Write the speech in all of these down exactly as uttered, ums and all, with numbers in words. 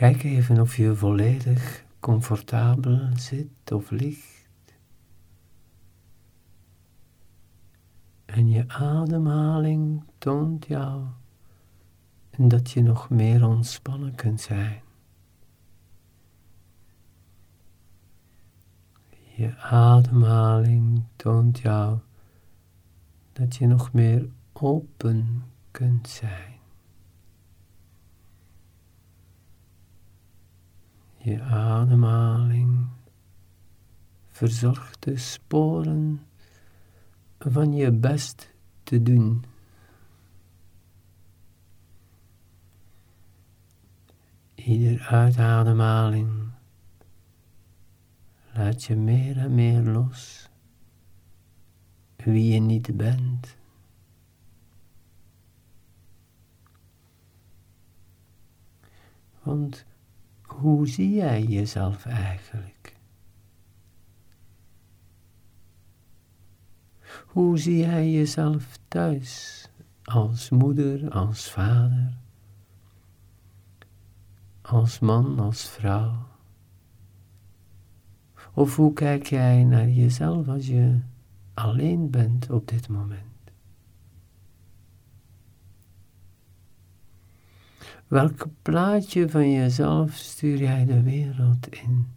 Kijk even of je volledig comfortabel zit of ligt. En je ademhaling toont jou dat je nog meer ontspannen kunt zijn. Je ademhaling toont jou dat je nog meer open kunt zijn. Je ademhaling verzorgt de sporen van je best te doen. Ieder uitademhaling laat je meer en meer los wie je niet bent. Want hoe zie jij jezelf eigenlijk? Hoe zie jij jezelf thuis, als moeder, als vader, als man, als vrouw? Of hoe kijk jij naar jezelf als je alleen bent op dit moment? Welk plaatje van jezelf stuur jij de wereld in?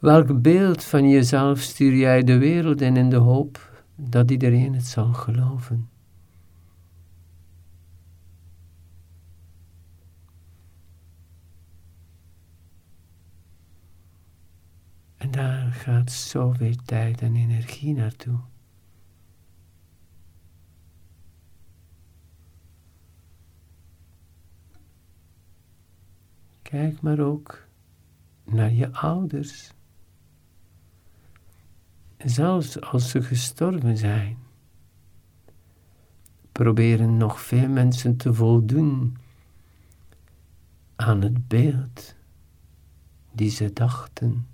Welk beeld van jezelf stuur jij de wereld in in de hoop dat iedereen het zal geloven? En daar gaat zoveel tijd en energie naartoe. Kijk maar ook naar je ouders. Zelfs als ze gestorven zijn, proberen nog veel mensen te voldoen aan het beeld die ze dachten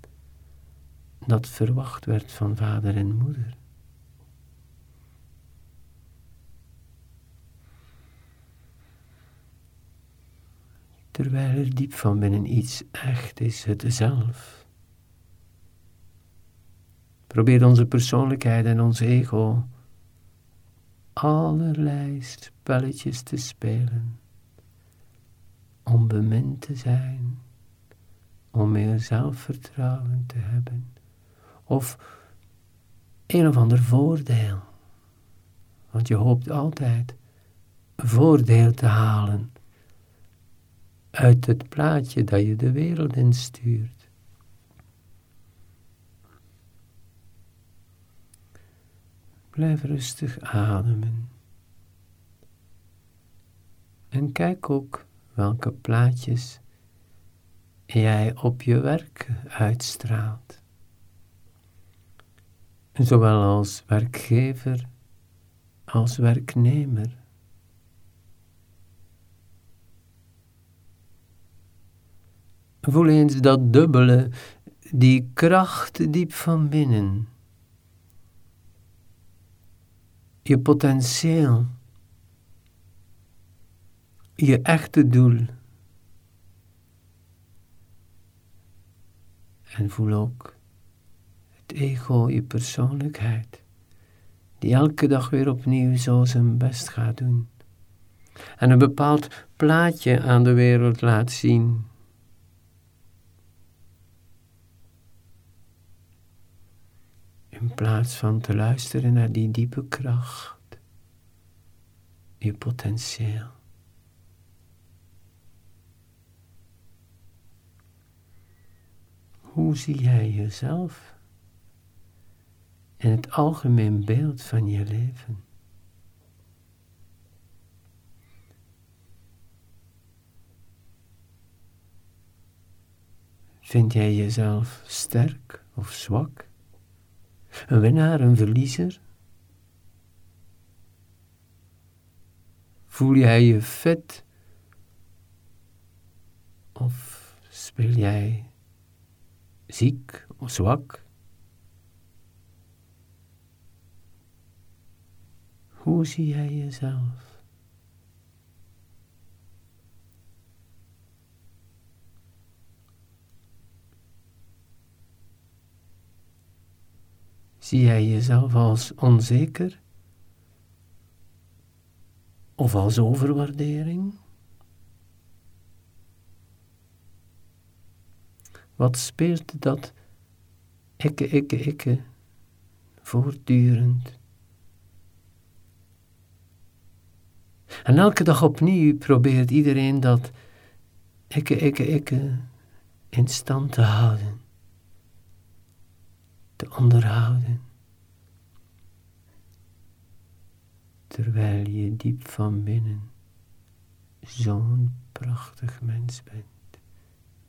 dat verwacht werd van vader en moeder. Terwijl er diep van binnen iets echt is, het zelf. Probeer onze persoonlijkheid en ons ego allerlei spelletjes te spelen, om bemind te zijn, om meer zelfvertrouwen te hebben, of een of ander voordeel, want je hoopt altijd voordeel te halen uit het plaatje dat je de wereld instuurt. Blijf rustig ademen. En kijk ook welke plaatjes jij op je werk uitstraalt. Zowel als werkgever als werknemer. Voel eens dat dubbele, die kracht diep van binnen. Je potentieel. Je echte doel. En voel ook het ego, je persoonlijkheid, die elke dag weer opnieuw zo zijn best gaat doen. En een bepaald plaatje aan de wereld laat zien. In plaats van te luisteren naar die diepe kracht, je potentieel. Hoe zie jij jezelf in het algemeen beeld van je leven? Vind jij jezelf sterk of zwak? Een winnaar, een verliezer? Voel jij je fit? Of speel jij ziek of zwak? Hoe zie jij jezelf Zie jij jezelf als onzeker? Of als overwaardering? Wat speelt dat ikke, ikke, ikke voortdurend? En elke dag opnieuw probeert iedereen dat ikke, ikke, ikke in stand te houden, te onderhouden, terwijl je diep van binnen zo'n prachtig mens bent,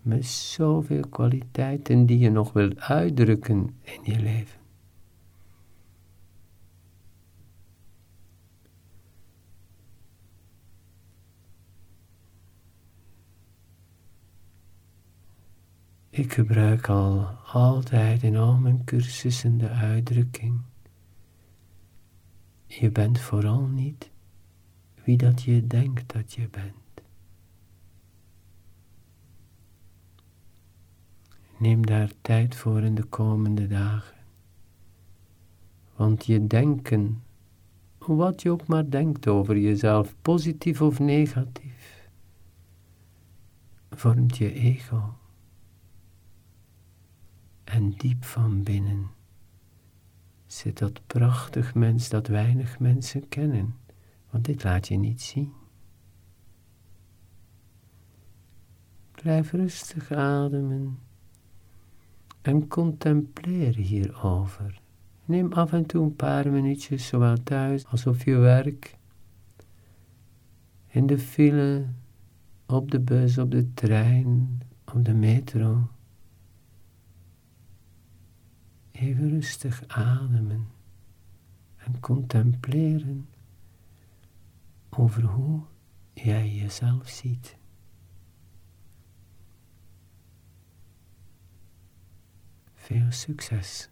met zoveel kwaliteiten die je nog wilt uitdrukken in je leven. Ik gebruik al altijd in al mijn cursussen de uitdrukking: je bent vooral niet wie dat je denkt dat je bent. Neem daar tijd voor in de komende dagen, want je denken, wat je ook maar denkt over jezelf, positief of negatief, vormt je ego. En diep van binnen zit dat prachtig mens dat weinig mensen kennen, want dit laat je niet zien. Blijf rustig ademen en contempleer hierover. Neem af en toe een paar minuutjes, zowel thuis als op je werk, in de file, op de bus, op de trein, op de metro. Even rustig ademen en contempleren over hoe jij jezelf ziet. Veel succes!